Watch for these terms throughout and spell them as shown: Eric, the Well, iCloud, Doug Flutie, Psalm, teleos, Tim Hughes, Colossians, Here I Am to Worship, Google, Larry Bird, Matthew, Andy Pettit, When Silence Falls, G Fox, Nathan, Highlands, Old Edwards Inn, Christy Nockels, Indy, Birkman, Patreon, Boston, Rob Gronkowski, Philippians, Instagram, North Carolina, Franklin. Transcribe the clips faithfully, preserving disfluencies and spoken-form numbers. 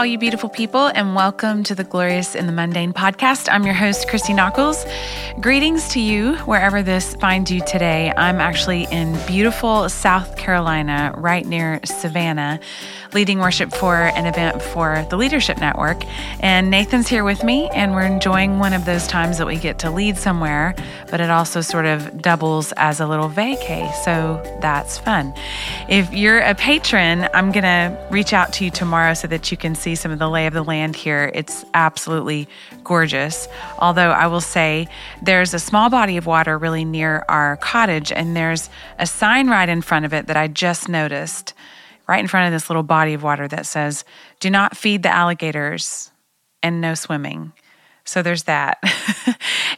all you beautiful people, and welcome to the Glorious in the Mundane podcast. I'm your host, Christy Nockels. Greetings to you wherever this finds you today. I'm actually in beautiful South Carolina, right near Savannah, leading worship for an event for the Leadership Network. And Nathan's here with me, and we're enjoying one of those times that we get to lead somewhere, but it also sort of doubles as a little vacay, so that's fun. If you're a patron, I'm going to reach out to you tomorrow so that you can see some of the lay of the land here. It's absolutely gorgeous, although I will say there's a small body of water really near our cottage, and there's a sign right in front of it that I just noticed right in front of this little body of water that says, do not feed the alligators and no swimming. So there's that.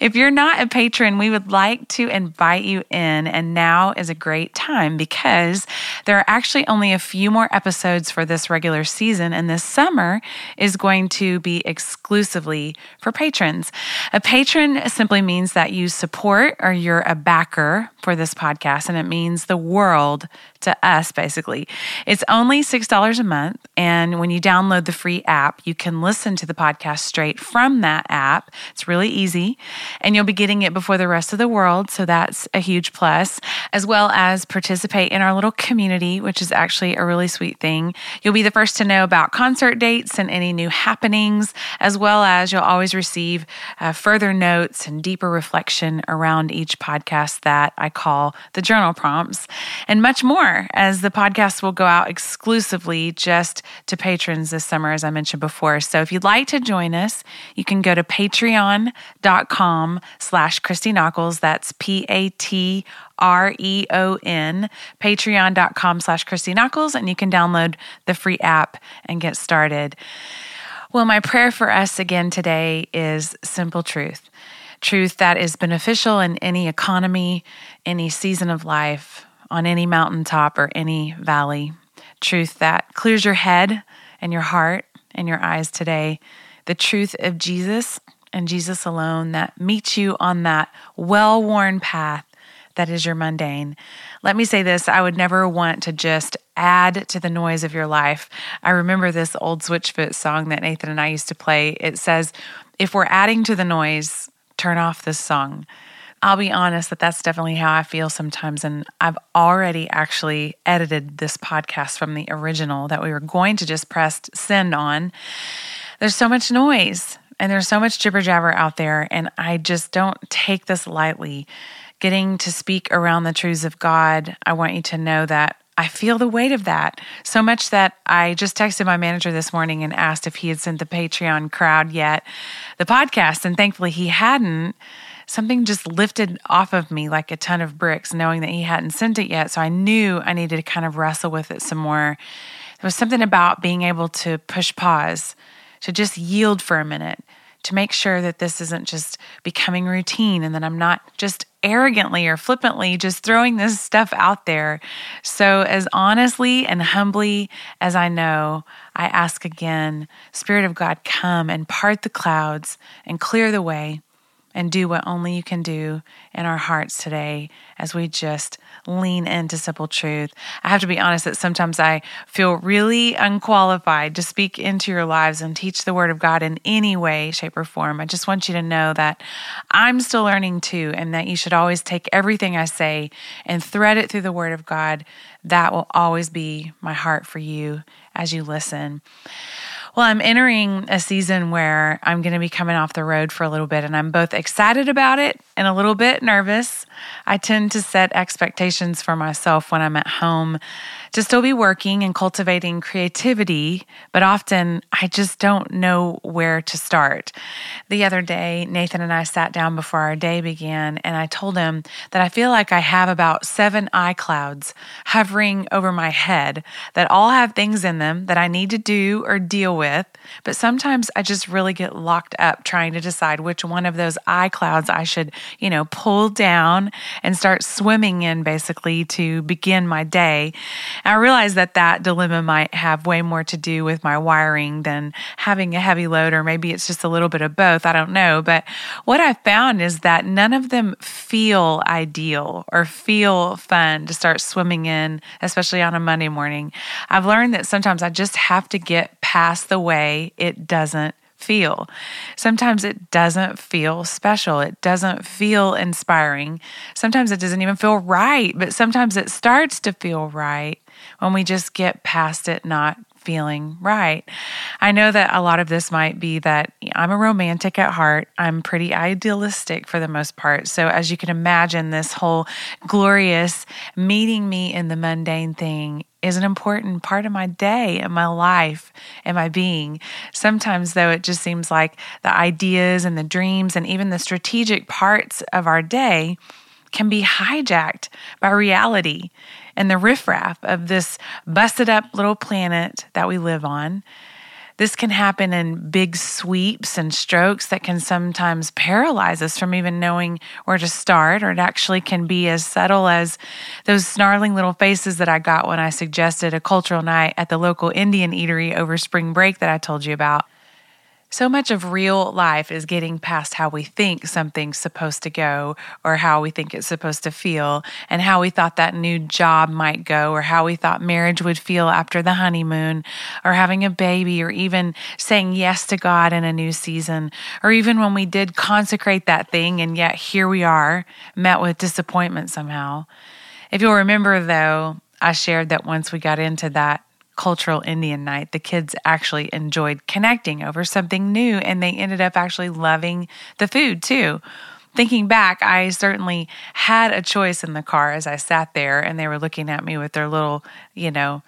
If you're not a patron, we would like to invite you in, and now is a great time because there are actually only a few more episodes for this regular season, and this summer is going to be exclusively for patrons. A patron simply means that you support or you're a backer for this podcast, and it means the world to us, basically. It's only six dollars a month, and when you download the free app, you can listen to the podcast straight from that app. It's really easy, and you'll be getting it before the rest of the world, so that's a huge plus, as well as participate in our little community, which is actually a really sweet thing. You'll be the first to know about concert dates and any new happenings, as well as you'll always receive uh, further notes and deeper reflection around each podcast that I call the journal prompts, and much more, as the podcast will go out exclusively just to patrons this summer, as I mentioned before. So if you'd like to join us, you can go to patreon.com slash Christy Nockels. That's P A T R E O N, patreon.com slash Christy Nockels, and you can download the free app and get started. Well, my prayer for us again today is simple truth, truth that is beneficial in any economy, any season of life, on any mountaintop or any valley, truth that clears your head and your heart and your eyes today, the truth of Jesus and Jesus alone that meets you on that well-worn path that is your mundane. Let me say this, I would never want to just add to the noise of your life. I remember this old Switchfoot song that Nathan and I used to play. It says, if we're adding to the noise, turn off this song. I'll be honest that that's definitely how I feel sometimes, and I've already actually edited this podcast from the original that we were going to just press send on. There's so much noise, and there's so much jibber-jabber out there, and I just don't take this lightly. Getting to speak around the truths of God, I want you to know that I feel the weight of that, so much that I just texted my manager this morning and asked if he had sent the Patreon crowd yet the podcast, and thankfully he hadn't. Something just lifted off of me like a ton of bricks, knowing that he hadn't sent it yet. So I knew I needed to kind of wrestle with it some more. There was something about being able to push pause, to just yield for a minute, to make sure that this isn't just becoming routine and that I'm not just arrogantly or flippantly just throwing this stuff out there. So as honestly and humbly as I know, I ask again, Spirit of God, come and part the clouds and clear the way, and do what only you can do in our hearts today as we just lean into simple truth. I have to be honest that sometimes I feel really unqualified to speak into your lives and teach the Word of God in any way, shape, or form. I just want you to know that I'm still learning too, and that you should always take everything I say and thread it through the Word of God. That will always be my heart for you as you listen. Well, I'm entering a season where I'm going to be coming off the road for a little bit, and I'm both excited about it and a little bit nervous. I tend to set expectations for myself when I'm at home to still be working and cultivating creativity, but often I just don't know where to start. The other day, Nathan and I sat down before our day began, and I told him that I feel like I have about seven iClouds hovering over my head that all have things in them that I need to do or deal with. With, but sometimes I just really get locked up trying to decide which one of those iClouds I should, you know, pull down and start swimming in basically to begin my day. And I realize that that dilemma might have way more to do with my wiring than having a heavy load, or maybe it's just a little bit of both. I don't know. But what I found is that none of them feel ideal or feel fun to start swimming in, especially on a Monday morning. I've learned that sometimes I just have to get past pass the way it doesn't feel. Sometimes it doesn't feel special. It doesn't feel inspiring. Sometimes it doesn't even feel right, but sometimes it starts to feel right when we just get past it not feeling right. I know that a lot of this might be that I'm a romantic at heart. I'm pretty idealistic for the most part. So as you can imagine, this whole glorious meeting me in the mundane thing is an important part of my day and my life and my being. Sometimes, though, it just seems like the ideas and the dreams and even the strategic parts of our day can be hijacked by reality and the riffraff of this busted up little planet that we live on. This can happen in big sweeps and strokes that can sometimes paralyze us from even knowing where to start, or it actually can be as subtle as those snarling little faces that I got when I suggested a cultural night at the local Indian eatery over spring break that I told you about. So much of real life is getting past how we think something's supposed to go, or how we think it's supposed to feel, and how we thought that new job might go, or how we thought marriage would feel after the honeymoon, or having a baby, or even saying yes to God in a new season, or even when we did consecrate that thing, and yet here we are, met with disappointment somehow. If you'll remember, though, I shared that once we got into that cultural Indian night, the kids actually enjoyed connecting over something new, and they ended up actually loving the food too. Thinking back, I certainly had a choice in the car as I sat there, and they were looking at me with their little, you know,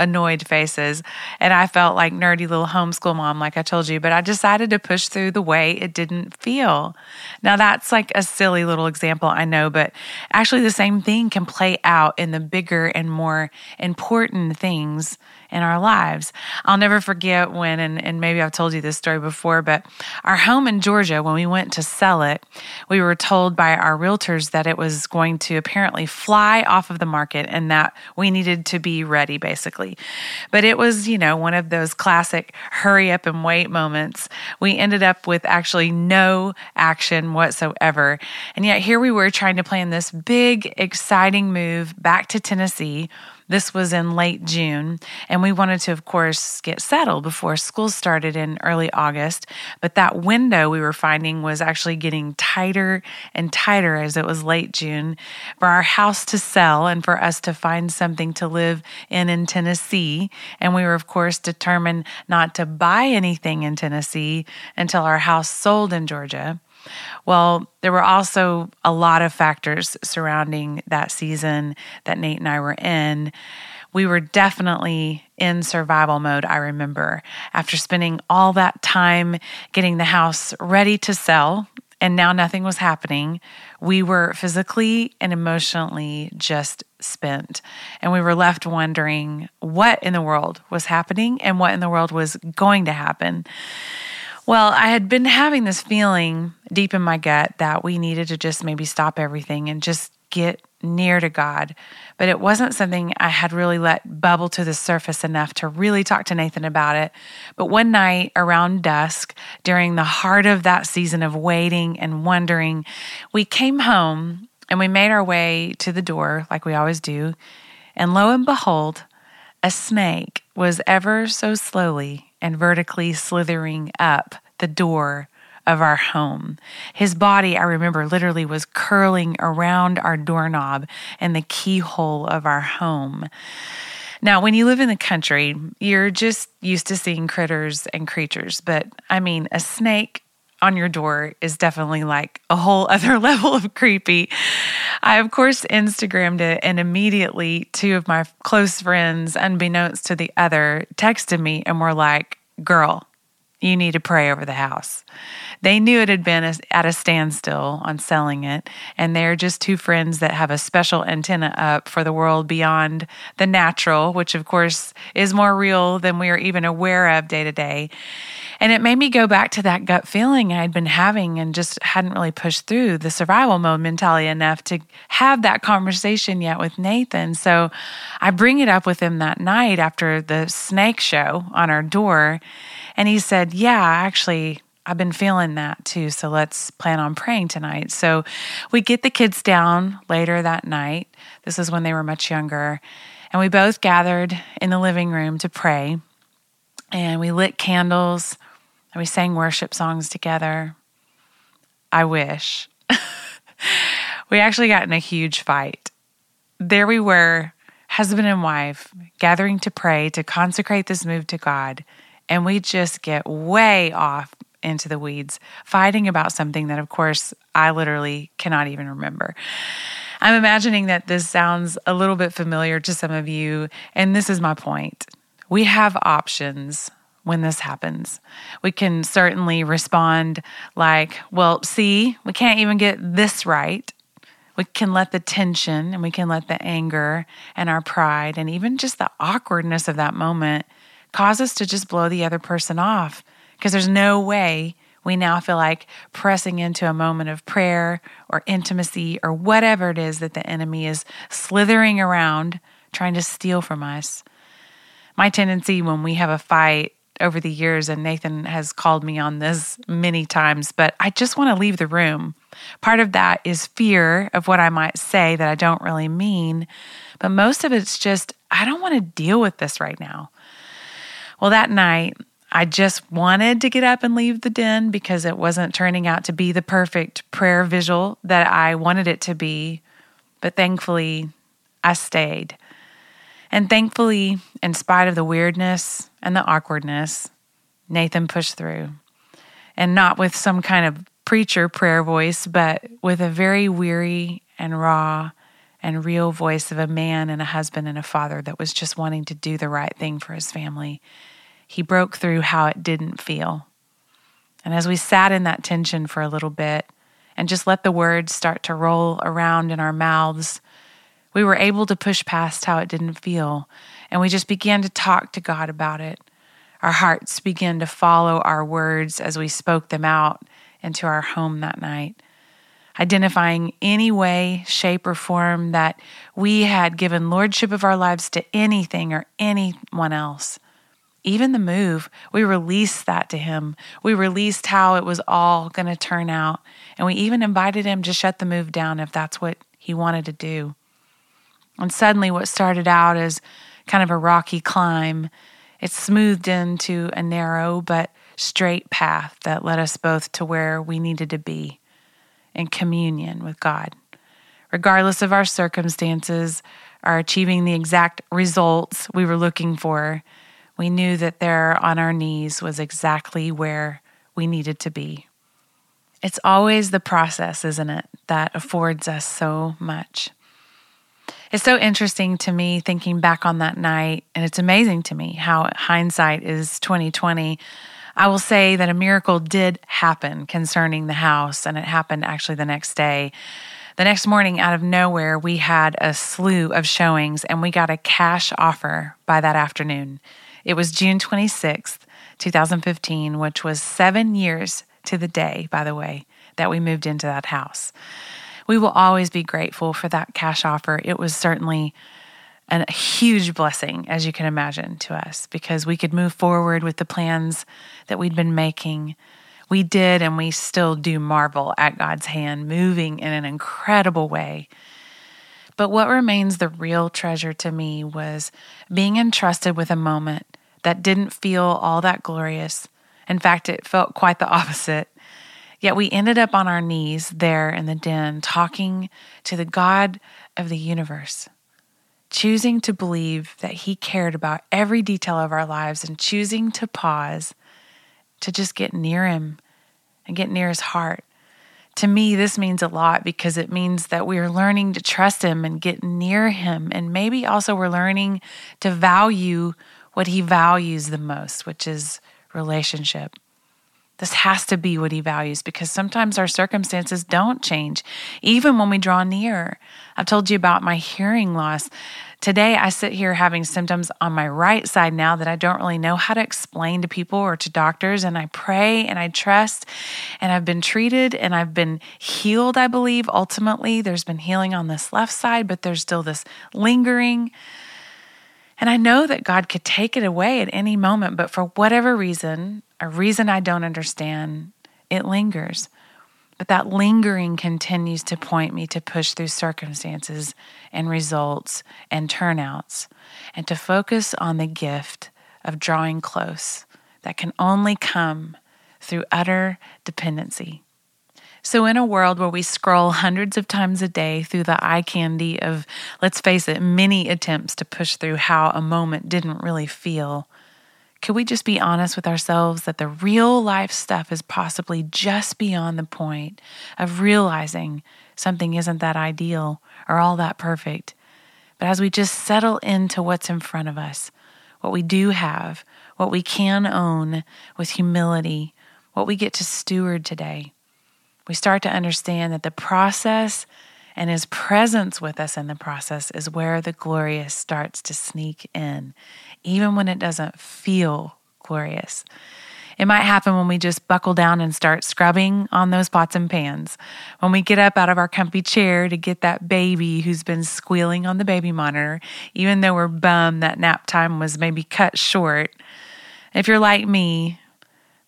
annoyed faces, and I felt like nerdy little homeschool mom, like I told you, but I decided to push through the way it didn't feel. Now that's like a silly little example, I know, but actually the same thing can play out in the bigger and more important things in our lives. I'll never forget when, and, and maybe I've told you this story before, but our home in Georgia, when we went to sell it, we were told by our realtors that it was going to apparently fly off of the market and that we needed to be ready, basically. But it was, you know, one of those classic hurry up and wait moments. We ended up with actually no action whatsoever. And yet here we were trying to plan this big, exciting move back to Tennessee. This was in late June, and we wanted to, of course, get settled before school started in early August, but that window we were finding was actually getting tighter and tighter as it was late June for our house to sell and for us to find something to live in in Tennessee, and we were, of course, determined not to buy anything in Tennessee until our house sold in Georgia. Well, there were also a lot of factors surrounding that season that Nate and I were in. We were definitely in survival mode, I remember. After spending all that time getting the house ready to sell, and now nothing was happening, we were physically and emotionally just spent. And we were left wondering what in the world was happening and what in the world was going to happen. Well, I had been having this feeling deep in my gut that we needed to just maybe stop everything and just get near to God, but it wasn't something I had really let bubble to the surface enough to really talk to Nathan about it. But one night around dusk, during the heart of that season of waiting and wondering, we came home and we made our way to the door like we always do, and lo and behold, a snake was ever so slowly and vertically slithering up the door of our home. His body, I remember, literally was curling around our doorknob and the keyhole of our home. Now, when you live in the country, you're just used to seeing critters and creatures, but I mean, a snake on your door is definitely like a whole other level of creepy. I, of course, Instagrammed it, and immediately two of my close friends, unbeknownst to the other, texted me and were like, "Girl, you need to pray over the house." They knew it had been at a standstill on selling it, and they're just two friends that have a special antenna up for the world beyond the natural, which of course is more real than we are even aware of day to day. And it made me go back to that gut feeling I'd been having and just hadn't really pushed through the survival mode mentality enough to have that conversation yet with Nathan. So I bring it up with him that night after the snake show on our door, and he said, "Yeah, actually, I've been feeling that too, so let's plan on praying tonight." So we get the kids down later that night. This is when they were much younger. And we both gathered in the living room to pray. and we lit candles and we sang worship songs together. I wish. We actually got in a huge fight. There we were, husband and wife, gathering to pray, to consecrate this move to God, and we just get way off into the weeds, fighting about something that, of course, I literally cannot even remember. I'm imagining that this sounds a little bit familiar to some of you, and this is my point. We have options when this happens. We can certainly respond like, well, see, we can't even get this right. We can let the tension and we can let the anger and our pride and even just the awkwardness of that moment cause us to just blow the other person off, because there's no way we now feel like pressing into a moment of prayer or intimacy or whatever it is that the enemy is slithering around trying to steal from us. My tendency when we have a fight over the years, and Nathan has called me on this many times, but I just want to leave the room. Part of that is fear of what I might say that I don't really mean, but most of it's just, I don't want to deal with this right now. Well, that night, I just wanted to get up and leave the den because it wasn't turning out to be the perfect prayer vigil that I wanted it to be, but thankfully, I stayed. And thankfully, in spite of the weirdness and the awkwardness, Nathan pushed through. And not with some kind of preacher prayer voice, but with a very weary and raw and real voice of a man and a husband and a father that was just wanting to do the right thing for his family. He broke through how it didn't feel. And as we sat in that tension for a little bit and just let the words start to roll around in our mouths, we were able to push past how it didn't feel, and we just began to talk to God about it. Our hearts began to follow our words as we spoke them out into our home that night, identifying any way, shape, or form that we had given lordship of our lives to anything or anyone else. Even the move, we released that to him. We released how it was all going to turn out, and we even invited him to shut the move down if that's what he wanted to do. And suddenly what started out as kind of a rocky climb, it smoothed into a narrow but straight path that led us both to where we needed to be, in communion with God. Regardless of our circumstances or achieving the exact results we were looking for, we knew that there on our knees was exactly where we needed to be. It's always the process, isn't it, that affords us so much. It's so interesting to me thinking back on that night, and it's amazing to me how hindsight is twenty twenty. I will say that a miracle did happen concerning the house, and it happened actually the next day. The next morning, out of nowhere, we had a slew of showings, and we got a cash offer by that afternoon. It was June twenty-sixth, two thousand fifteen, which was seven years to the day, by the way, that we moved into that house. We will always be grateful for that cash offer. It was certainly a huge blessing, as you can imagine, to us, because we could move forward with the plans that we'd been making. We did, and we still do marvel at God's hand, moving in an incredible way. But what remains the real treasure to me was being entrusted with a moment that didn't feel all that glorious. In fact, it felt quite the opposite. Yet we ended up on our knees there in the den, talking to the God of the universe, choosing to believe that he cared about every detail of our lives and choosing to pause to just get near him and get near his heart. To me, this means a lot because it means that we are learning to trust him and get near him. And maybe also we're learning to value what he values the most, which is relationship. This has to be what he values, because sometimes our circumstances don't change, even when we draw near. I've told you about my hearing loss. Today, I sit here having symptoms on my right side now that I don't really know how to explain to people or to doctors, and I pray and I trust, and I've been treated and I've been healed, I believe. Ultimately, there's been healing on this left side, but there's still this lingering. And I know that God could take it away at any moment, but for whatever reason, a reason I don't understand, it lingers. But that lingering continues to point me to push through circumstances and results and turnouts, and to focus on the gift of drawing close that can only come through utter dependency. So in a world where we scroll hundreds of times a day through the eye candy of, let's face it, many attempts to push through how a moment didn't really feel, could we just be honest with ourselves that the real life stuff is possibly just beyond the point of realizing something isn't that ideal or all that perfect? But as we just settle into what's in front of us, what we do have, what we can own with humility, what we get to steward today, we start to understand that the process and his presence with us in the process is where the glorious starts to sneak in, even when it doesn't feel glorious. It might happen when we just buckle down and start scrubbing on those pots and pans, when we get up out of our comfy chair to get that baby who's been squealing on the baby monitor, even though we're bummed that nap time was maybe cut short. If you're like me,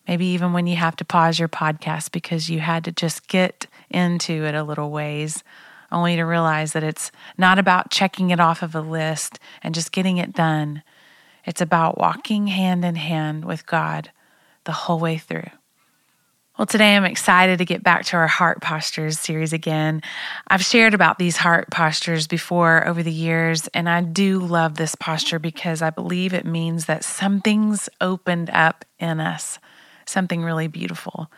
maybe even when you have to pause your podcast because you had to just get into it a little ways, only to realize that it's not about checking it off of a list and just getting it done. It's about walking hand in hand with God the whole way through. Well, today I'm excited to get back to our heart postures series again. I've shared about these heart postures before over the years, and I do love this posture because I believe it means that something's opened up in us. Something really beautiful.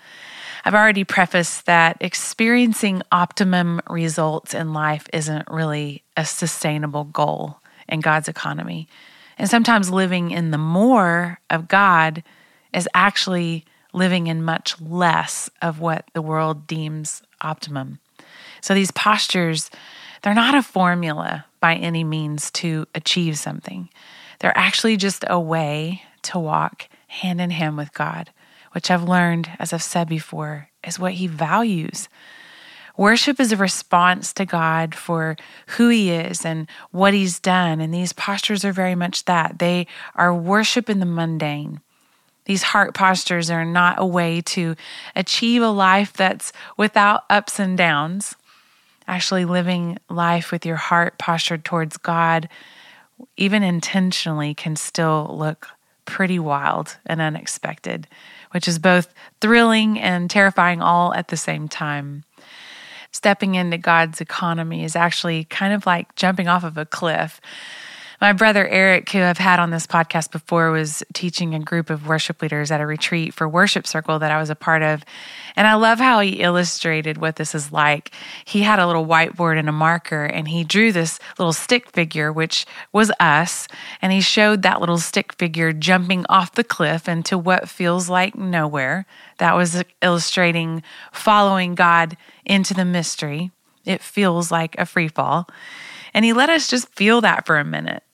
I've already prefaced that experiencing optimum results in life isn't really a sustainable goal in God's economy. And sometimes living in the more of God is actually living in much less of what the world deems optimum. So these postures, they're not a formula by any means to achieve something. They're actually just a way to walk hand in hand with God, which I've learned, as I've said before, is what he values. Worship is a response to God for who he is and what he's done, and these postures are very much that. They are worship in the mundane. These heart postures are not a way to achieve a life that's without ups and downs. Actually living life with your heart postured towards God, even intentionally, can still look pretty wild and unexpected, which is both thrilling and terrifying all at the same time. Stepping into God's economy is actually kind of like jumping off of a cliff. My brother Eric, who I've had on this podcast before, was teaching a group of worship leaders at a retreat for Worship Circle that I was a part of, and I love how he illustrated what this is like. He had a little whiteboard and a marker, and he drew this little stick figure, which was us, and he showed that little stick figure jumping off the cliff into what feels like nowhere. That was illustrating following God into the mystery. It feels like a free fall. And he let us just feel that for a minute,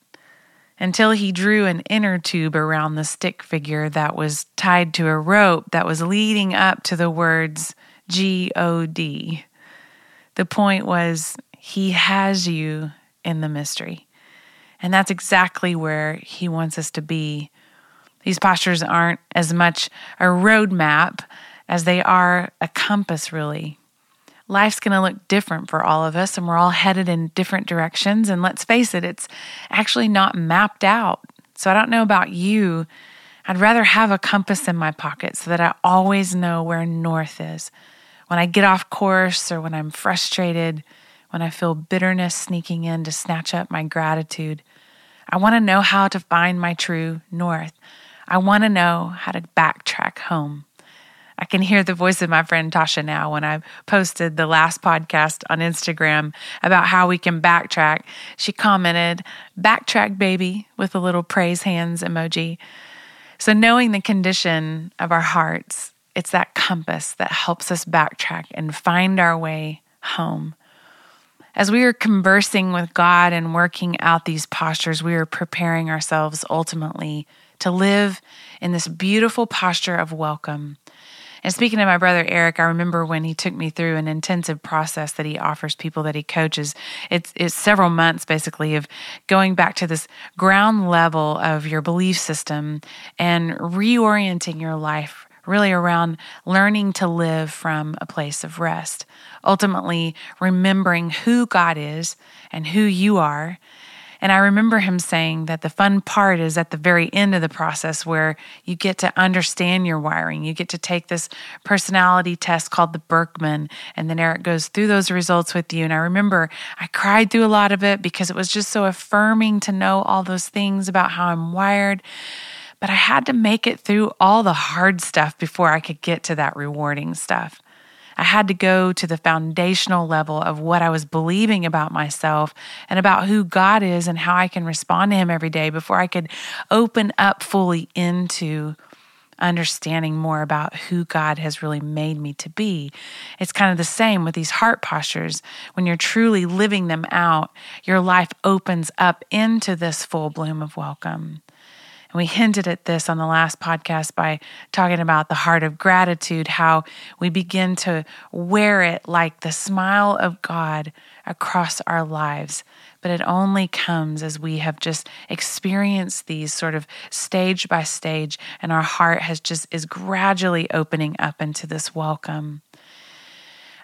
until he drew an inner tube around the stick figure that was tied to a rope that was leading up to the words G O D. The point was, he has you in the mystery. And that's exactly where he wants us to be. These postures aren't as much a roadmap as they are a compass, really. Life's going to look different for all of us, and we're all headed in different directions. And let's face it, it's actually not mapped out. So I don't know about you. I'd rather have a compass in my pocket so that I always know where north is. When I get off course, or when I'm frustrated, when I feel bitterness sneaking in to snatch up my gratitude, I want to know how to find my true north. I want to know how to backtrack home. I can hear the voice of my friend Tasha now when I posted the last podcast on Instagram about how we can backtrack. She commented, "Backtrack, baby," with a little praise hands emoji. So knowing the condition of our hearts, it's that compass that helps us backtrack and find our way home. As we are conversing with God and working out these postures, we are preparing ourselves ultimately to live in this beautiful posture of welcome. And speaking of my brother Eric, I remember when he took me through an intensive process that he offers people that he coaches. It's, it's several months, basically, of going back to this ground level of your belief system and reorienting your life really around learning to live from a place of rest. Ultimately, remembering who God is and who you are, And I remember him saying that the fun part is at the very end of the process where you get to understand your wiring. You get to take this personality test called the Birkman, and then Eric goes through those results with you. And I remember I cried through a lot of it because it was just so affirming to know all those things about how I'm wired. But I had to make it through all the hard stuff before I could get to that rewarding stuff. I had to go to the foundational level of what I was believing about myself and about who God is and how I can respond to Him every day before I could open up fully into understanding more about who God has really made me to be. It's kind of the same with these heart postures. When you're truly living them out, your life opens up into this full bloom of welcome. And we hinted at this on the last podcast by talking about the heart of gratitude, how we begin to wear it like the smile of God across our lives. But it only comes as we have just experienced these sort of stage by stage, and our heart has just is gradually opening up into this welcome.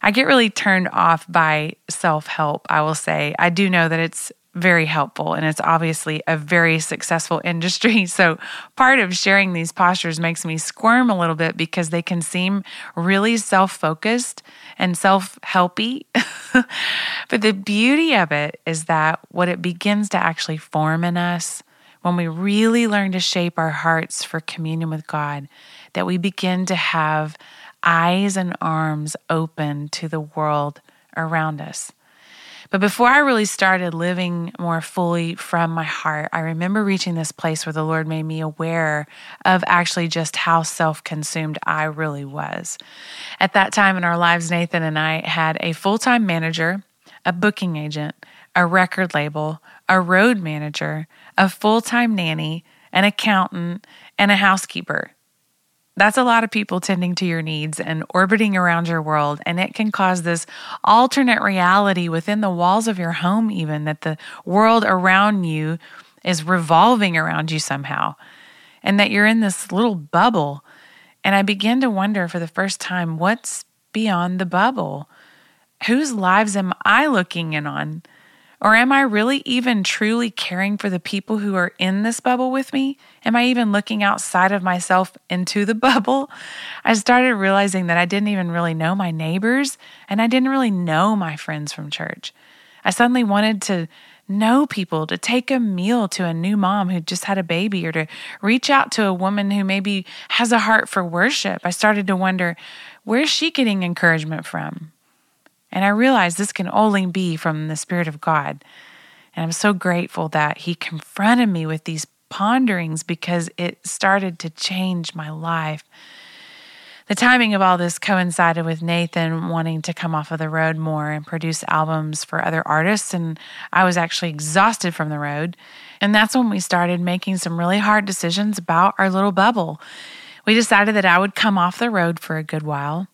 I get really turned off by self-help, I will say. I do know that it's very helpful, and it's obviously a very successful industry. So part of sharing these postures makes me squirm a little bit because they can seem really self-focused and self-helpy. But the beauty of it is that what it begins to actually form in us when we really learn to shape our hearts for communion with God, that we begin to have eyes and arms open to the world around us. But before I really started living more fully from my heart, I remember reaching this place where the Lord made me aware of actually just how self-consumed I really was. At that time in our lives, Nathan and I had a full-time manager, a booking agent, a record label, a road manager, a full-time nanny, an accountant, and a housekeeper. That's a lot of people tending to your needs and orbiting around your world, and it can cause this alternate reality within the walls of your home even, that the world around you is revolving around you somehow, and that you're in this little bubble. And I began to wonder for the first time, what's beyond the bubble? Whose lives am I looking in on? Or am I really even truly caring for the people who are in this bubble with me? Am I even looking outside of myself into the bubble? I started realizing that I didn't even really know my neighbors, and I didn't really know my friends from church. I suddenly wanted to know people, to take a meal to a new mom who just had a baby, or to reach out to a woman who maybe has a heart for worship. I started to wonder, where's she getting encouragement from? And I realized this can only be from the Spirit of God. And I'm so grateful that He confronted me with these ponderings because it started to change my life. The timing of all this coincided with Nathan wanting to come off of the road more and produce albums for other artists, and I was actually exhausted from the road. And that's when we started making some really hard decisions about our little bubble. We decided that I would come off the road for a good while.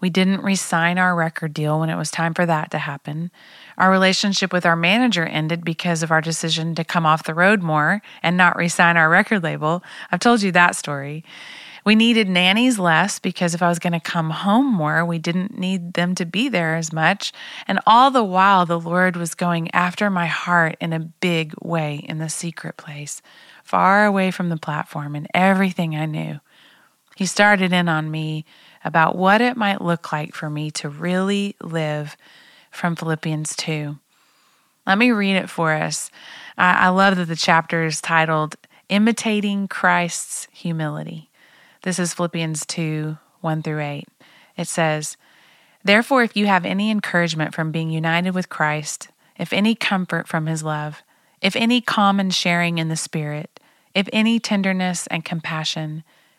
We didn't re-sign our record deal when it was time for that to happen. Our relationship with our manager ended because of our decision to come off the road more and not re-sign our record label. I've told you that story. We needed nannies less because if I was going to come home more, we didn't need them to be there as much. And all the while, the Lord was going after my heart in a big way in the secret place, far away from the platform and everything I knew. He started in on me about what it might look like for me to really live from Philippians two. Let me read it for us. I love that the chapter is titled, Imitating Christ's Humility. This is Philippians two, one through eight. It says, Therefore, if you have any encouragement from being united with Christ, if any comfort from His love, if any common sharing in the Spirit, if any tenderness and compassion,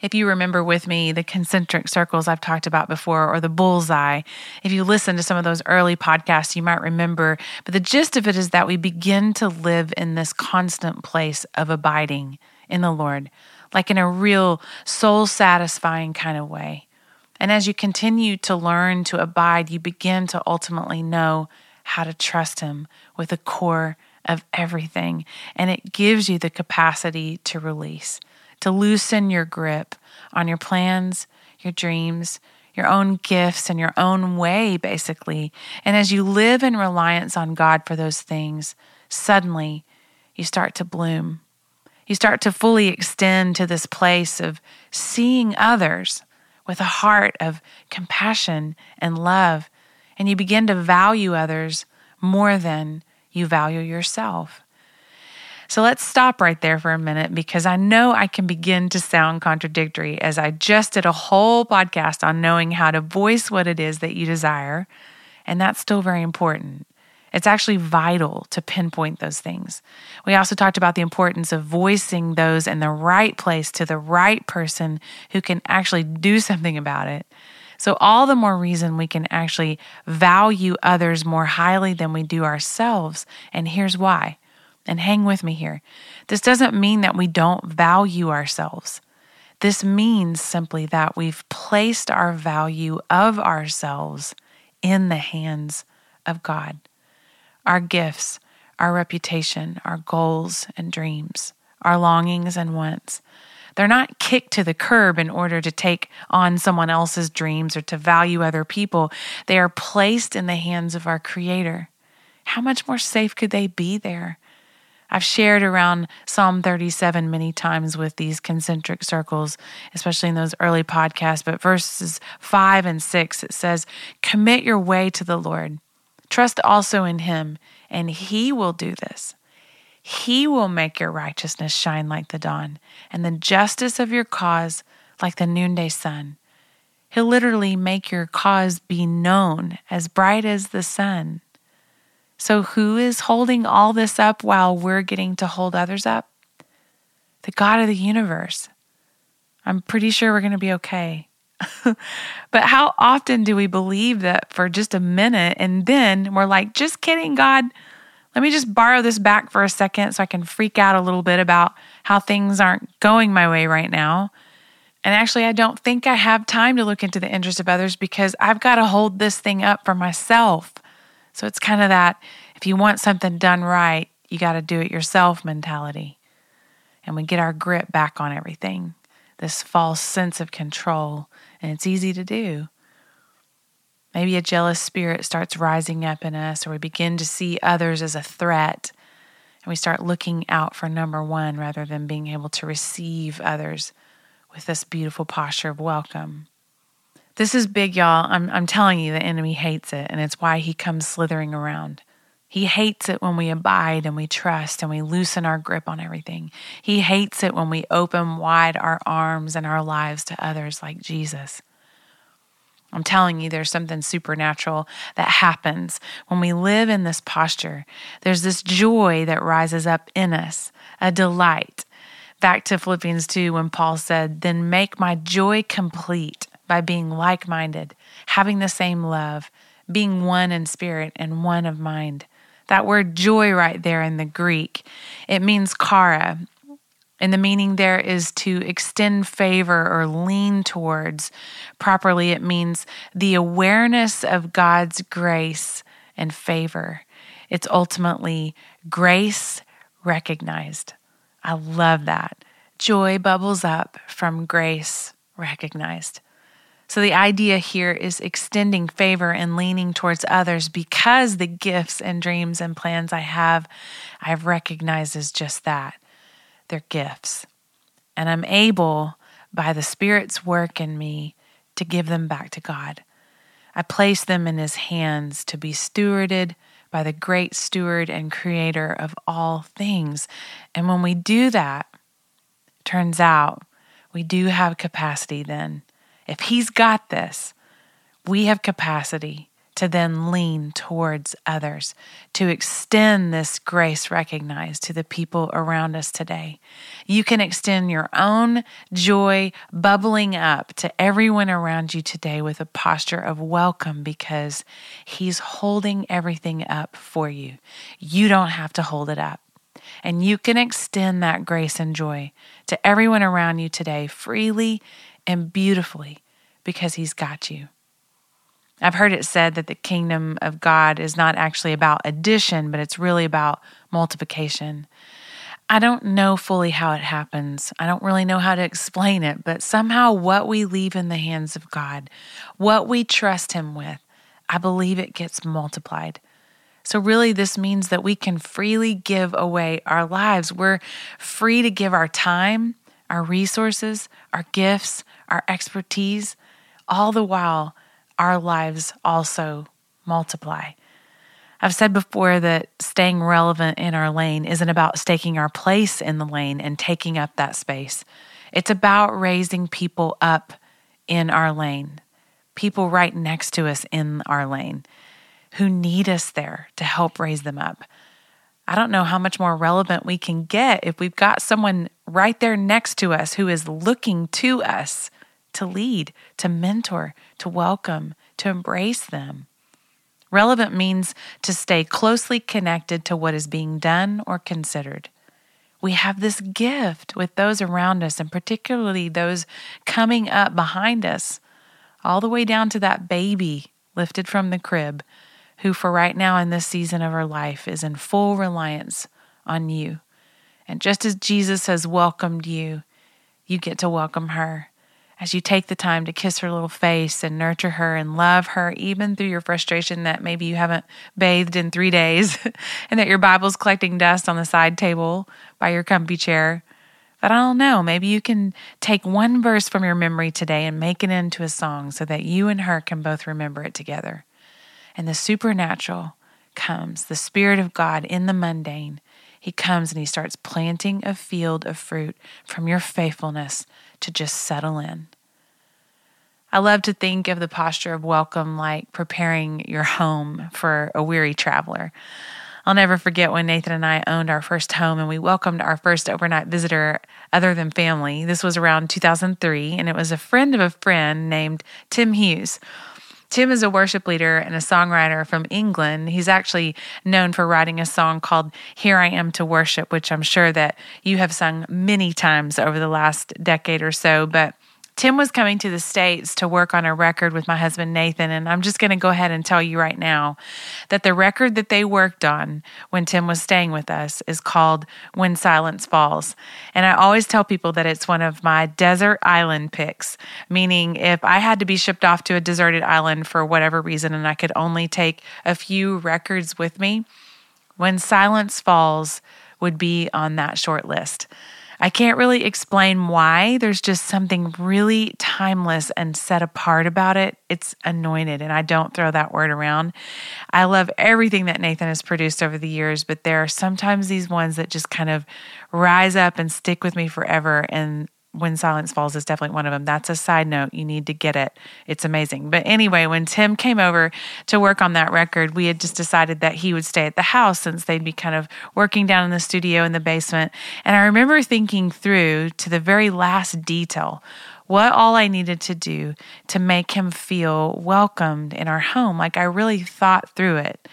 If you remember with me the concentric circles I've talked about before, or the bullseye, if you listen to some of those early podcasts, you might remember. But the gist of it is that we begin to live in this constant place of abiding in the Lord, like in a real soul-satisfying kind of way. And as you continue to learn to abide, you begin to ultimately know how to trust Him with the core of everything. And it gives you the capacity to release, to loosen your grip on your plans, your dreams, your own gifts, and your own way, basically. And as you live in reliance on God for those things, suddenly you start to bloom. You start to fully extend to this place of seeing others with a heart of compassion and love, and you begin to value others more than you value yourself. So let's stop right there for a minute, because I know I can begin to sound contradictory, as I just did a whole podcast on knowing how to voice what it is that you desire, and that's still very important. It's actually vital to pinpoint those things. We also talked about the importance of voicing those in the right place to the right person who can actually do something about it. So all the more reason we can actually value others more highly than we do ourselves, and here's why. And hang with me here. This doesn't mean that we don't value ourselves. This means simply that we've placed our value of ourselves in the hands of God. Our gifts, our reputation, our goals and dreams, our longings and wants. They're not kicked to the curb in order to take on someone else's dreams or to value other people. They are placed in the hands of our Creator. How much more safe could they be there? I've shared around Psalm thirty-seven many times with these concentric circles, especially in those early podcasts, but verses five and six, it says, "Commit your way to the Lord. Trust also in Him, and He will do this. He will make your righteousness shine like the dawn, and the justice of your cause like the noonday sun." He'll literally make your cause be known as bright as the sun. So who is holding all this up while we're getting to hold others up? The God of the universe. I'm pretty sure we're going to be okay. But how often do we believe that for just a minute, and then we're like, just kidding, God, let me just borrow this back for a second so I can freak out a little bit about how things aren't going my way right now. And actually, I don't think I have time to look into the interest of others because I've got to hold this thing up for myself. So it's kind of that, if you want something done right, you got to do it yourself mentality. And we get our grip back on everything, this false sense of control, and it's easy to do. Maybe a jealous spirit starts rising up in us, or we begin to see others as a threat, and we start looking out for number one rather than being able to receive others with this beautiful posture of welcome. This is big, y'all. I'm I'm telling you, the enemy hates it, and it's why he comes slithering around. He hates it when we abide and we trust and we loosen our grip on everything. He hates it when we open wide our arms and our lives to others like Jesus. I'm telling you, there's something supernatural that happens when we live in this posture. There's this joy that rises up in us, a delight. Back to Philippians two, when Paul said, "Then make my joy complete by being like-minded, having the same love, being one in spirit and one of mind." That word joy right there in the Greek, it means kara. And the meaning there is to extend favor or lean towards. Properly, it means the awareness of God's grace and favor. It's ultimately grace recognized. I love that. Joy bubbles up from grace recognized. So the idea here is extending favor and leaning towards others because the gifts and dreams and plans I have, I've recognized as just that. They're gifts. And I'm able, by the Spirit's work in me, to give them back to God. I place them in His hands to be stewarded by the great steward and creator of all things. And when we do that, it turns out we do have capacity then. If He's got this, we have capacity to then lean towards others, to extend this grace recognized to the people around us today. You can extend your own joy bubbling up to everyone around you today with a posture of welcome, because He's holding everything up for you. You don't have to hold it up. And you can extend that grace and joy to everyone around you today freely and beautifully, because He's got you. I've heard it said that the kingdom of God is not actually about addition, but it's really about multiplication. I don't know fully how it happens. I don't really know how to explain it, but somehow what we leave in the hands of God, what we trust Him with, I believe it gets multiplied. So really, this means that we can freely give away our lives. We're free to give our time, our resources, our gifts, our expertise, all the while our lives also multiply. I've said before that staying relevant in our lane isn't about staking our place in the lane and taking up that space. It's about raising people up in our lane, people right next to us in our lane, who need us there to help raise them up. I don't know how much more relevant we can get if we've got someone right there next to us who is looking to us to lead, to mentor, to welcome, to embrace them. Relevant means to stay closely connected to what is being done or considered. We have this gift with those around us, and particularly those coming up behind us, all the way down to that baby lifted from the crib, who for right now in this season of her life is in full reliance on you. And just as Jesus has welcomed you, you get to welcome her. As you take the time to kiss her little face and nurture her and love her, even through your frustration that maybe you haven't bathed in three days and that your Bible's collecting dust on the side table by your comfy chair. But I don't know, maybe you can take one verse from your memory today and make it into a song so that you and her can both remember it together. And the supernatural comes, the Spirit of God in the mundane. He comes and He starts planting a field of fruit from your faithfulness to just settle in. I love to think of the posture of welcome like preparing your home for a weary traveler. I'll never forget when Nathan and I owned our first home and we welcomed our first overnight visitor other than family. This was around two thousand three, and it was a friend of a friend named Tim Hughes. Tim is a worship leader and a songwriter from England. He's actually known for writing a song called Here I Am to Worship, which I'm sure that you have sung many times over the last decade or so. But Tim was coming to the States to work on a record with my husband, Nathan, and I'm just going to go ahead and tell you right now that the record that they worked on when Tim was staying with us is called When Silence Falls. And I always tell people that it's one of my desert island picks, meaning if I had to be shipped off to a deserted island for whatever reason and I could only take a few records with me, When Silence Falls would be on that short list. I can't really explain why. There's just something really timeless and set apart about it. It's anointed, and I don't throw that word around. I love everything that Nathan has produced over the years, but there are sometimes these ones that just kind of rise up and stick with me forever, and When Silence Falls is definitely one of them. That's a side note. You need to get it. It's amazing. But anyway, when Tim came over to work on that record, we had just decided that he would stay at the house since they'd be kind of working down in the studio in the basement. And I remember thinking through to the very last detail what all I needed to do to make him feel welcomed in our home. Like I really thought through it.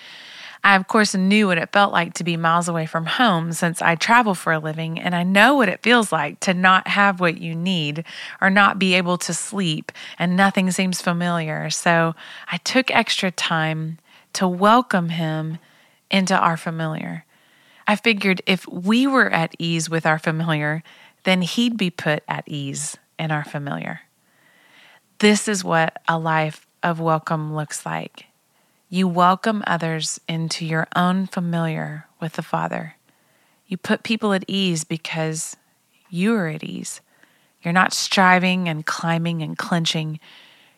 I, of course, knew what it felt like to be miles away from home since I travel for a living, and I know what it feels like to not have what you need or not be able to sleep, and nothing seems familiar. So I took extra time to welcome him into our familiar. I figured if we were at ease with our familiar, then he'd be put at ease in our familiar. This is what a life of welcome looks like. You welcome others into your own familiar with the Father. You put people at ease because you are at ease. You're not striving and climbing and clenching.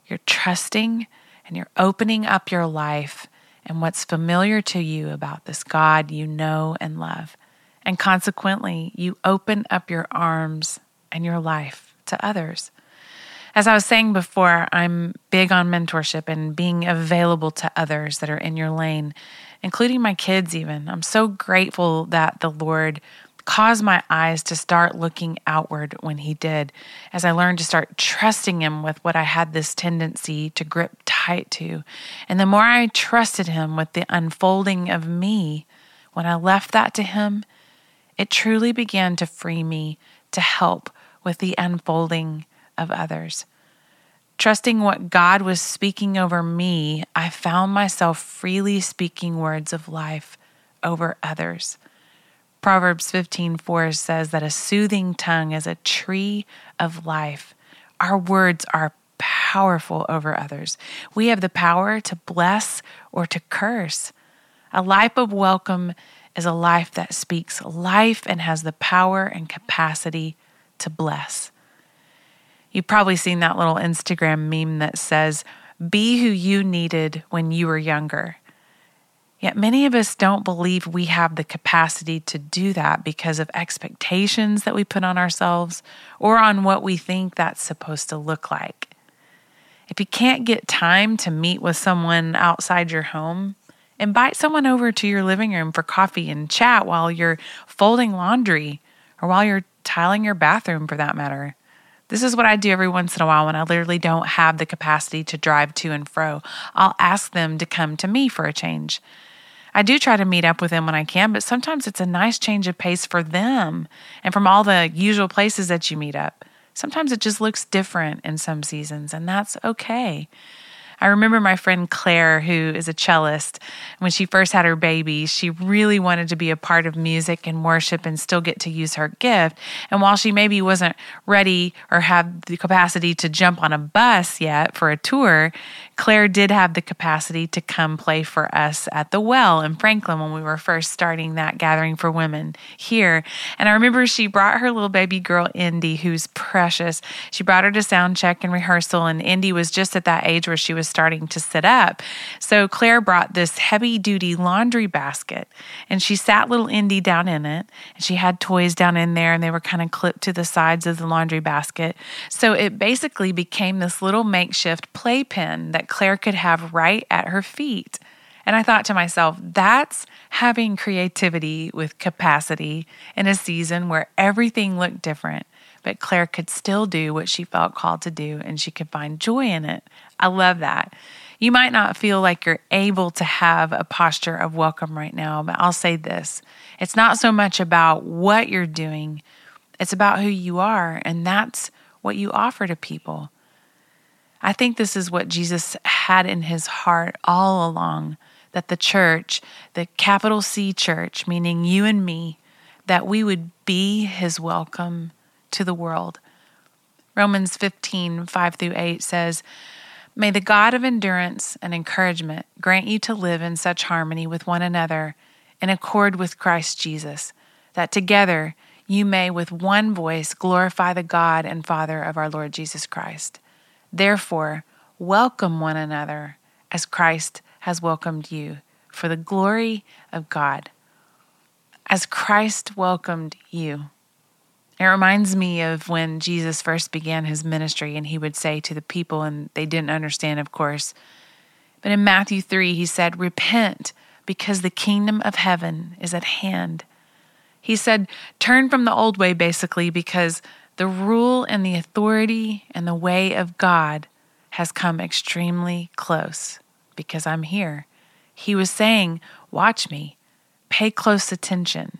You're trusting and you're opening up your life and what's familiar to you about this God you know and love. And consequently, you open up your arms and your life to others. As I was saying before, I'm big on mentorship and being available to others that are in your lane, including my kids even. I'm so grateful that the Lord caused my eyes to start looking outward when he did, as I learned to start trusting him with what I had this tendency to grip tight to. And the more I trusted him with the unfolding of me, when I left that to him, it truly began to free me to help with the unfolding of others. Trusting what God was speaking over me, I found myself freely speaking words of life over others. Proverbs fifteen four says that a soothing tongue is a tree of life. Our words are powerful over others. We have the power to bless or to curse. A life of welcome is a life that speaks life and has the power and capacity to bless. You've probably seen that little Instagram meme that says, "Be who you needed when you were younger." Yet many of us don't believe we have the capacity to do that because of expectations that we put on ourselves or on what we think that's supposed to look like. If you can't get time to meet with someone outside your home, invite someone over to your living room for coffee and chat while you're folding laundry or while you're tiling your bathroom, for that matter. This is what I do every once in a while when I literally don't have the capacity to drive to and fro. I'll ask them to come to me for a change. I do try to meet up with them when I can, but sometimes it's a nice change of pace for them and from all the usual places that you meet up. Sometimes it just looks different in some seasons, and that's okay. I remember my friend Claire, who is a cellist. When she first had her baby, she really wanted to be a part of music and worship and still get to use her gift. And while she maybe wasn't ready or had the capacity to jump on a bus yet for a tour, Claire did have the capacity to come play for us at the Well in Franklin when we were first starting that gathering for women here. And I remember she brought her little baby girl, Indy, who's precious. She brought her to sound check and rehearsal, and Indy was just at that age where she was starting to sit up. So Claire brought this heavy-duty laundry basket, and she sat little Indy down in it, and she had toys down in there, and they were kind of clipped to the sides of the laundry basket. So it basically became this little makeshift playpen that Claire could have right at her feet. And I thought to myself, that's having creativity with capacity in a season where everything looked different, but Claire could still do what she felt called to do, and she could find joy in it. I love that. You might not feel like you're able to have a posture of welcome right now, but I'll say this. It's not so much about what you're doing. It's about who you are, and that's what you offer to people. I think this is what Jesus had in his heart all along, that the church, the capital C church, meaning you and me, that we would be his welcome to the world. Romans fifteen five through eight says, "May the God of endurance and encouragement grant you to live in such harmony with one another in accord with Christ Jesus, that together you may with one voice glorify the God and Father of our Lord Jesus Christ. Therefore, welcome one another as Christ has welcomed you for the glory of God." As Christ welcomed you. It reminds me of when Jesus first began his ministry, and he would say to the people, and they didn't understand, of course, but in Matthew three, he said, "Repent, because the kingdom of heaven is at hand." He said, turn from the old way, basically, because the rule and the authority and the way of God has come extremely close because I'm here. He was saying, watch me, pay close attention.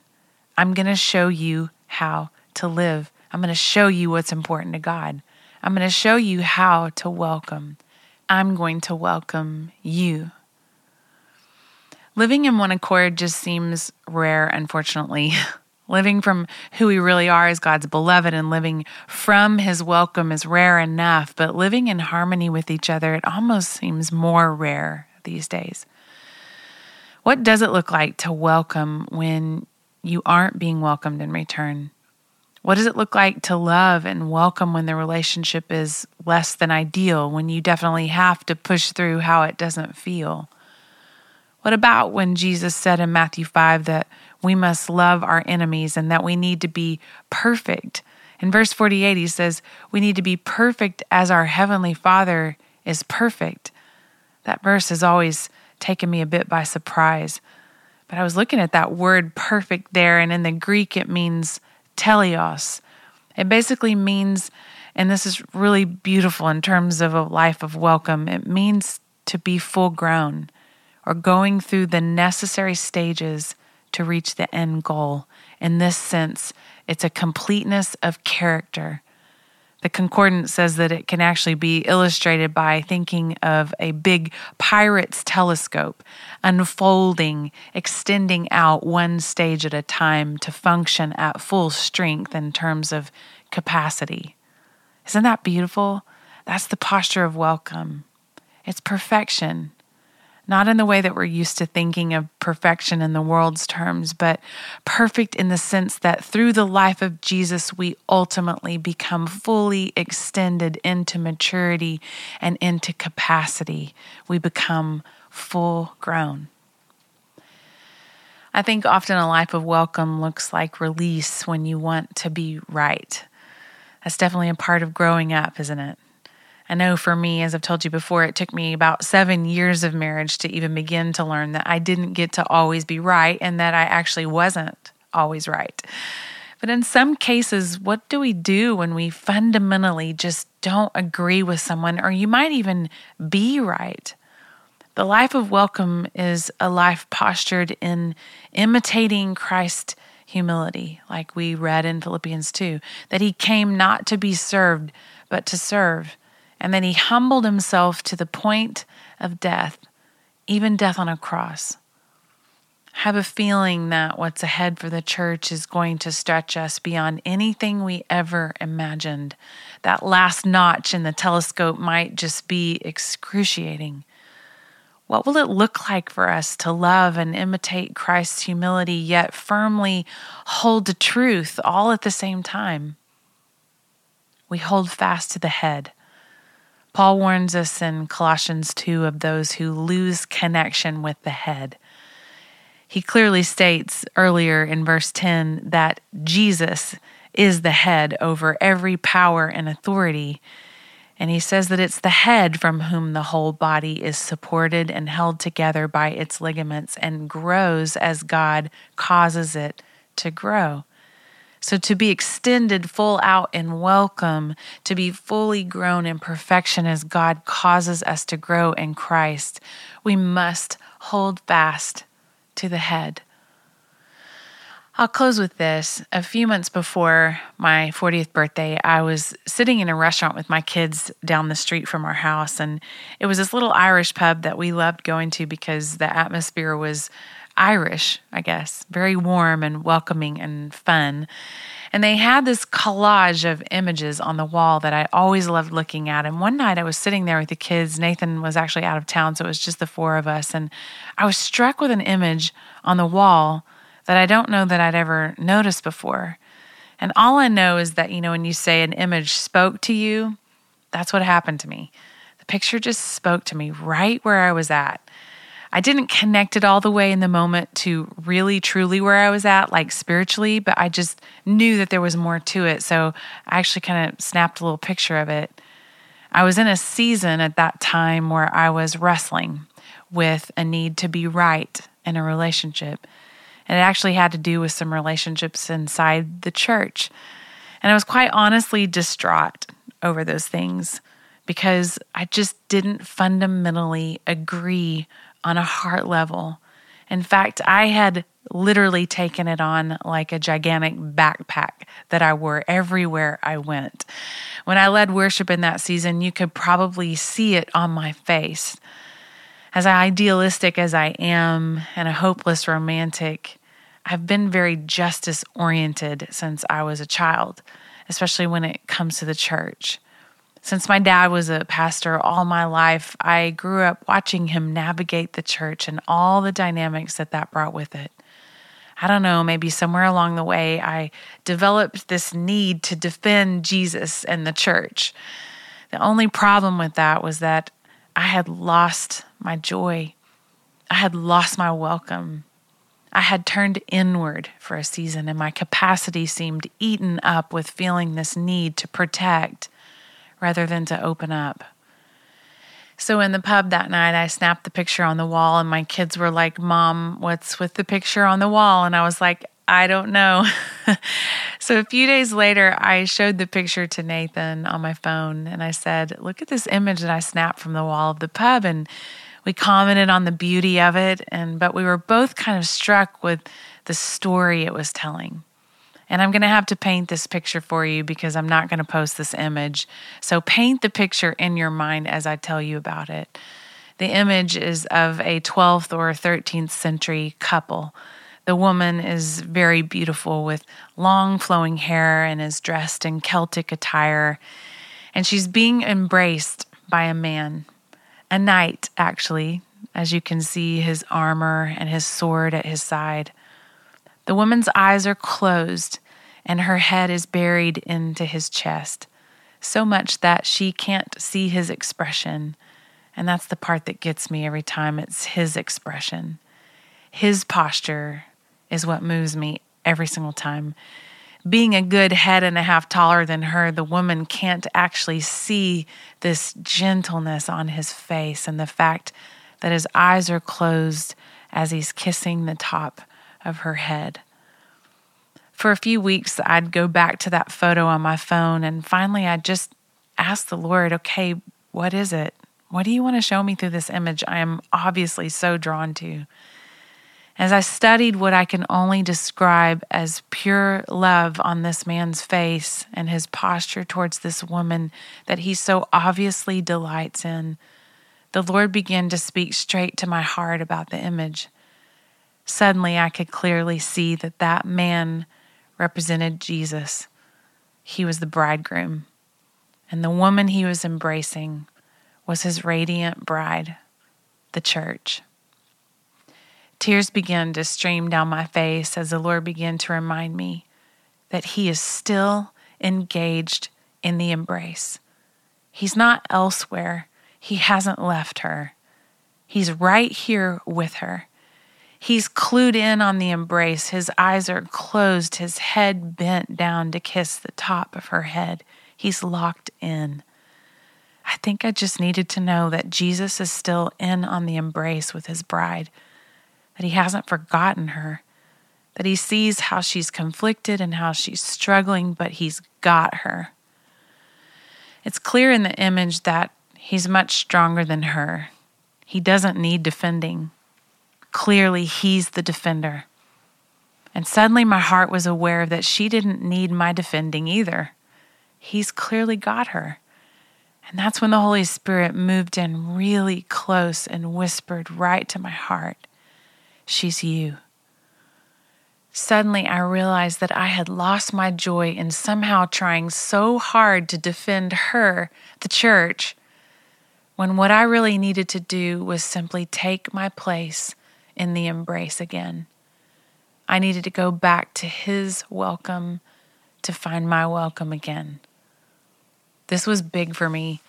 I'm going to show you how to live. I'm going to show you what's important to God. I'm going to show you how to welcome. I'm going to welcome you. Living in one accord just seems rare, unfortunately. Living from who we really are as God's beloved and living from his welcome is rare enough, but living in harmony with each other, it almost seems more rare these days. What does it look like to welcome when you aren't being welcomed in return? What does it look like to love and welcome when the relationship is less than ideal, when you definitely have to push through how it doesn't feel? What about when Jesus said in Matthew five that we must love our enemies and that we need to be perfect In verse forty-eight, he says, we need to be perfect as our Heavenly Father is perfect. That verse has always taken me a bit by surprise. But I was looking at that word perfect there, and in the Greek it means teleos. It basically means, and this is really beautiful in terms of a life of welcome, it means to be full grown or going through the necessary stages to reach the end goal. In this sense, it's a completeness of character. The concordance says that it can actually be illustrated by thinking of a big pirate's telescope, unfolding, extending out one stage at a time to function at full strength in terms of capacity. Isn't that beautiful? That's the posture of welcome. It's perfection. Not in the way that we're used to thinking of perfection in the world's terms, but perfect in the sense that through the life of Jesus, we ultimately become fully extended into maturity and into capacity. We become full grown. I think often a life of welcome looks like release when you want to be right. That's definitely a part of growing up, isn't it? I know for me, as I've told you before, it took me about seven years of marriage to even begin to learn that I didn't get to always be right and that I actually wasn't always right. But in some cases, what do we do when we fundamentally just don't agree with someone, or you might even be right? The life of welcome is a life postured in imitating Christ's humility, like we read in Philippians two, that he came not to be served, but to serve. And then he humbled himself to the point of death, even death on a cross. I have a feeling that what's ahead for the church is going to stretch us beyond anything we ever imagined. That last notch in the telescope might just be excruciating. What will it look like for us to love and imitate Christ's humility, yet firmly hold the truth all at the same time? We hold fast to the head. Paul warns us in Colossians two of those who lose connection with the head. He clearly states earlier in verse ten that Jesus is the head over every power and authority. And he says that it's the head from whom the whole body is supported and held together by its ligaments and grows as God causes it to grow. So to be extended full out in welcome, to be fully grown in perfection as God causes us to grow in Christ, we must hold fast to the head. I'll close with this. A few months before my fortieth birthday, I was sitting in a restaurant with my kids down the street from our house, and it was this little Irish pub that we loved going to because the atmosphere was Irish, I guess, very warm and welcoming and fun. And they had this collage of images on the wall that I always loved looking at. And one night I was sitting there with the kids. Nathan was actually out of town, so it was just the four of us. And I was struck with an image on the wall that I don't know that I'd ever noticed before. And all I know is that, you know, when you say an image spoke to you, that's what happened to me. The picture just spoke to me right where I was at. I didn't connect it all the way in the moment to really, truly where I was at, like spiritually, but I just knew that there was more to it. So I actually kind of snapped a little picture of it. I was in a season at that time where I was wrestling with a need to be right in a relationship. And it actually had to do with some relationships inside the church. And I was quite honestly distraught over those things because I just didn't fundamentally agree on a heart level. In fact, I had literally taken it on like a gigantic backpack that I wore everywhere I went. When I led worship in that season, you could probably see it on my face. As idealistic as I am and a hopeless romantic, I've been very justice-oriented since I was a child, especially when it comes to the church. Since my dad was a pastor all my life, I grew up watching him navigate the church and all the dynamics that that brought with it. I don't know, maybe somewhere along the way, I developed this need to defend Jesus and the church. The only problem with that was that I had lost my joy. I had lost my welcome. I had turned inward for a season, and my capacity seemed eaten up with feeling this need to protect rather than to open up. So in the pub that night, I snapped the picture on the wall, and my kids were like, "Mom, what's with the picture on the wall?" And I was like, "I don't know." So a few days later, I showed the picture to Nathan on my phone, and I said, "Look at this image that I snapped from the wall of the pub." And we commented on the beauty of it, and but we were both kind of struck with the story it was telling. And I'm going to have to paint this picture for you because I'm not going to post this image. So paint the picture in your mind as I tell you about it. The image is of a twelfth or thirteenth century couple. The woman is very beautiful with long flowing hair and is dressed in Celtic attire. And she's being embraced by a man, a knight actually, as you can see his armor and his sword at his side. The woman's eyes are closed and her head is buried into his chest, so much that she can't see his expression. And that's the part that gets me every time. It's his expression. His posture is what moves me every single time. Being a good head and a half taller than her, the woman can't actually see this gentleness on his face and the fact that his eyes are closed as he's kissing the top of her head. For a few weeks, I'd go back to that photo on my phone, and finally I just asked the Lord, "Okay, what is it? What do you want to show me through this image I am obviously so drawn to?" As I studied what I can only describe as pure love on this man's face and his posture towards this woman that he so obviously delights in, the Lord began to speak straight to my heart about the image. Suddenly, I could clearly see that that man represented Jesus. He was the bridegroom, and the woman he was embracing was his radiant bride, the church. Tears began to stream down my face as the Lord began to remind me that he is still engaged in the embrace. He's not elsewhere. He hasn't left her. He's right here with her. He's clued in on the embrace. His eyes are closed, his head bent down to kiss the top of her head. He's locked in. I think I just needed to know that Jesus is still in on the embrace with his bride, that he hasn't forgotten her, that he sees how she's conflicted and how she's struggling, but he's got her. It's clear in the image that he's much stronger than her. He doesn't need defending. Clearly, he's the defender. And suddenly my heart was aware that she didn't need my defending either. He's clearly got her. And that's when the Holy Spirit moved in really close and whispered right to my heart, "She's you." Suddenly, I realized that I had lost my joy in somehow trying so hard to defend her, the church, when what I really needed to do was simply take my place in the embrace again. I needed to go back to his welcome to find my welcome again. This was big for me.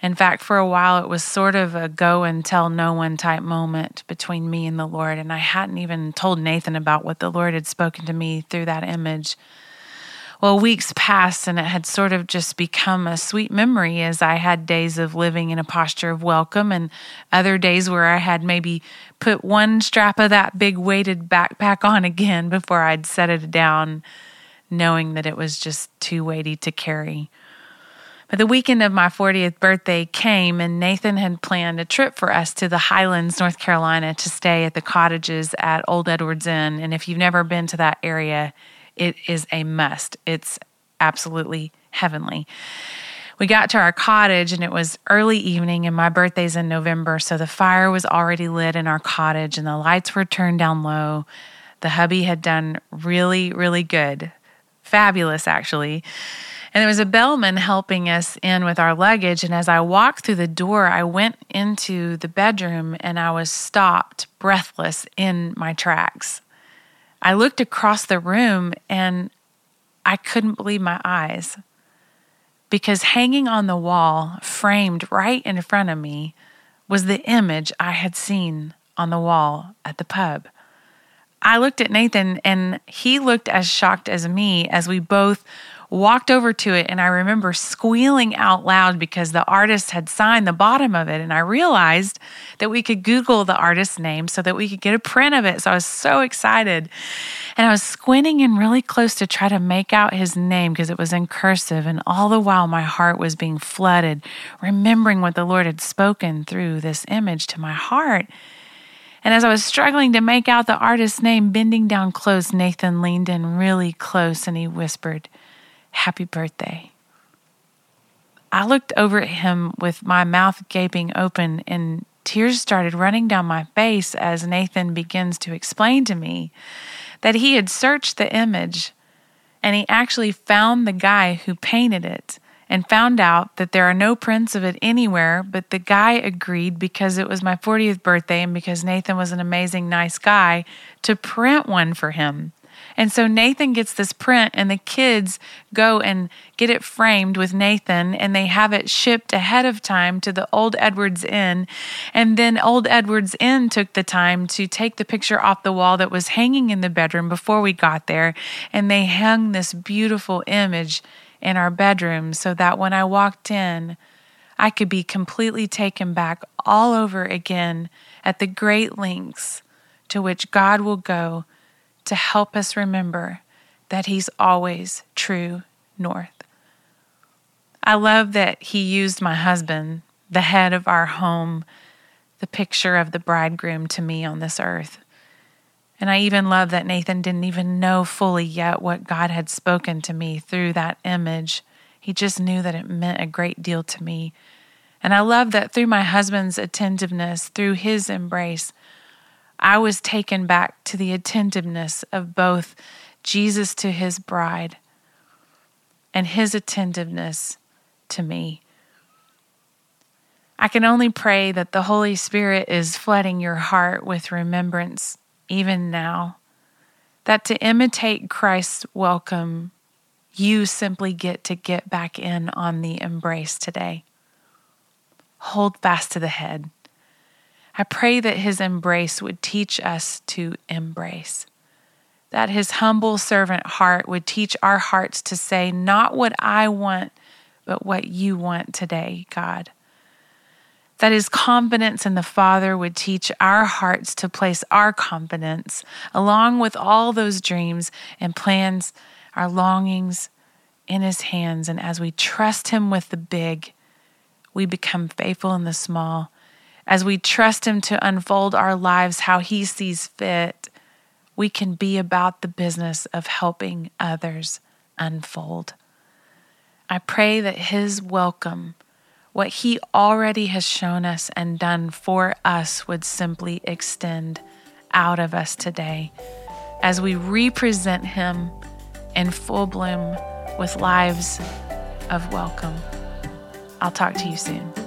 In fact, for a while, it was sort of a go and tell no one type moment between me and the Lord, and I hadn't even told Nathan about what the Lord had spoken to me through that image. Well, weeks passed, and it had sort of just become a sweet memory as I had days of living in a posture of welcome and other days where I had maybe put one strap of that big weighted backpack on again before I'd set it down, knowing that it was just too weighty to carry. But the weekend of my fortieth birthday came, and Nathan had planned a trip for us to the Highlands, North Carolina, to stay at the cottages at Old Edwards Inn. And if you've never been to that area, it is a must. It's absolutely heavenly. We got to our cottage, and it was early evening, and my birthday's in November, so the fire was already lit in our cottage, and the lights were turned down low. The hubby had done really, really good. Fabulous, actually. And there was a bellman helping us in with our luggage. And as I walked through the door, I went into the bedroom and I was stopped, breathless, in my tracks. I looked across the room and I couldn't believe my eyes, because hanging on the wall, framed right in front of me, was the image I had seen on the wall at the pub. I looked at Nathan and he looked as shocked as me as we both walked over to it. And I remember squealing out loud because the artist had signed the bottom of it. And I realized that we could Google the artist's name so that we could get a print of it. So I was so excited. And I was squinting in really close to try to make out his name because it was in cursive. And all the while, my heart was being flooded, remembering what the Lord had spoken through this image to my heart. And as I was struggling to make out the artist's name, bending down close, Nathan leaned in really close and he whispered, "Happy birthday." I looked over at him with my mouth gaping open and tears started running down my face as Nathan begins to explain to me that he had searched the image and he actually found the guy who painted it and found out that there are no prints of it anywhere, but the guy agreed because it was my fortieth birthday and because Nathan was an amazing, nice guy to print one for him. And so Nathan gets this print and the kids go and get it framed with Nathan and they have it shipped ahead of time to the Old Edwards Inn. And then Old Edwards Inn took the time to take the picture off the wall that was hanging in the bedroom before we got there. And they hung this beautiful image in our bedroom so that when I walked in, I could be completely taken back all over again at the great lengths to which God will go to help us remember that he's always true north. I love that he used my husband, the head of our home, the picture of the bridegroom to me on this earth. And I even love that Nathan didn't even know fully yet what God had spoken to me through that image. He just knew that it meant a great deal to me. And I love that through my husband's attentiveness, through his embrace, I was taken back to the attentiveness of both Jesus to his bride and his attentiveness to me. I can only pray that the Holy Spirit is flooding your heart with remembrance even now, that to imitate Christ's welcome, you simply get to get back in on the embrace today. Hold fast to the head. I pray that his embrace would teach us to embrace, that his humble servant heart would teach our hearts to say, not what I want, but what you want today, God. That his confidence in the Father would teach our hearts to place our confidence along with all those dreams and plans, our longings in his hands. And as we trust him with the big, we become faithful in the small. As we trust him to unfold our lives how he sees fit, we can be about the business of helping others unfold. I pray that his welcome, what he already has shown us and done for us, would simply extend out of us today as we represent him in full bloom with lives of welcome. I'll talk to you soon.